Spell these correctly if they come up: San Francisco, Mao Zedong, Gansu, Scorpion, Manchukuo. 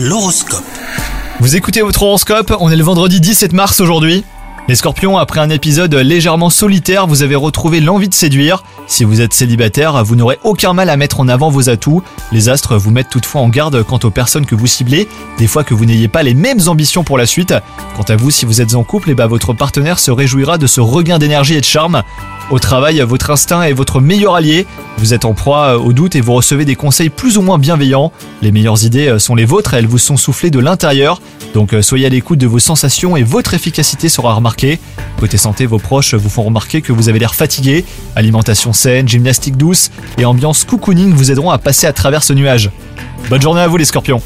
L'horoscope. Vous écoutez votre horoscope, on est le vendredi 17 mars aujourd'hui. Les scorpions, après un épisode légèrement solitaire, vous avez retrouvé l'envie de séduire. Si vous êtes célibataire, vous n'aurez aucun mal à mettre en avant vos atouts. Les astres vous mettent toutefois en garde quant aux personnes que vous ciblez, des fois que vous n'ayez pas les mêmes ambitions pour la suite. Quant à vous, si vous êtes en couple, votre partenaire se réjouira de ce regain d'énergie et de charme. Au travail, votre instinct est votre meilleur allié. Vous êtes en proie au doute et vous recevez des conseils plus ou moins bienveillants. Les meilleures idées sont les vôtres, elles vous sont soufflées de l'intérieur. Donc soyez à l'écoute de vos sensations et votre efficacité sera remarquée. Côté santé, vos proches vous font remarquer que vous avez l'air fatigué. Alimentation saine, gymnastique douce et ambiance cocooning vous aideront à passer à travers ce nuage. Bonne journée à vous les scorpions!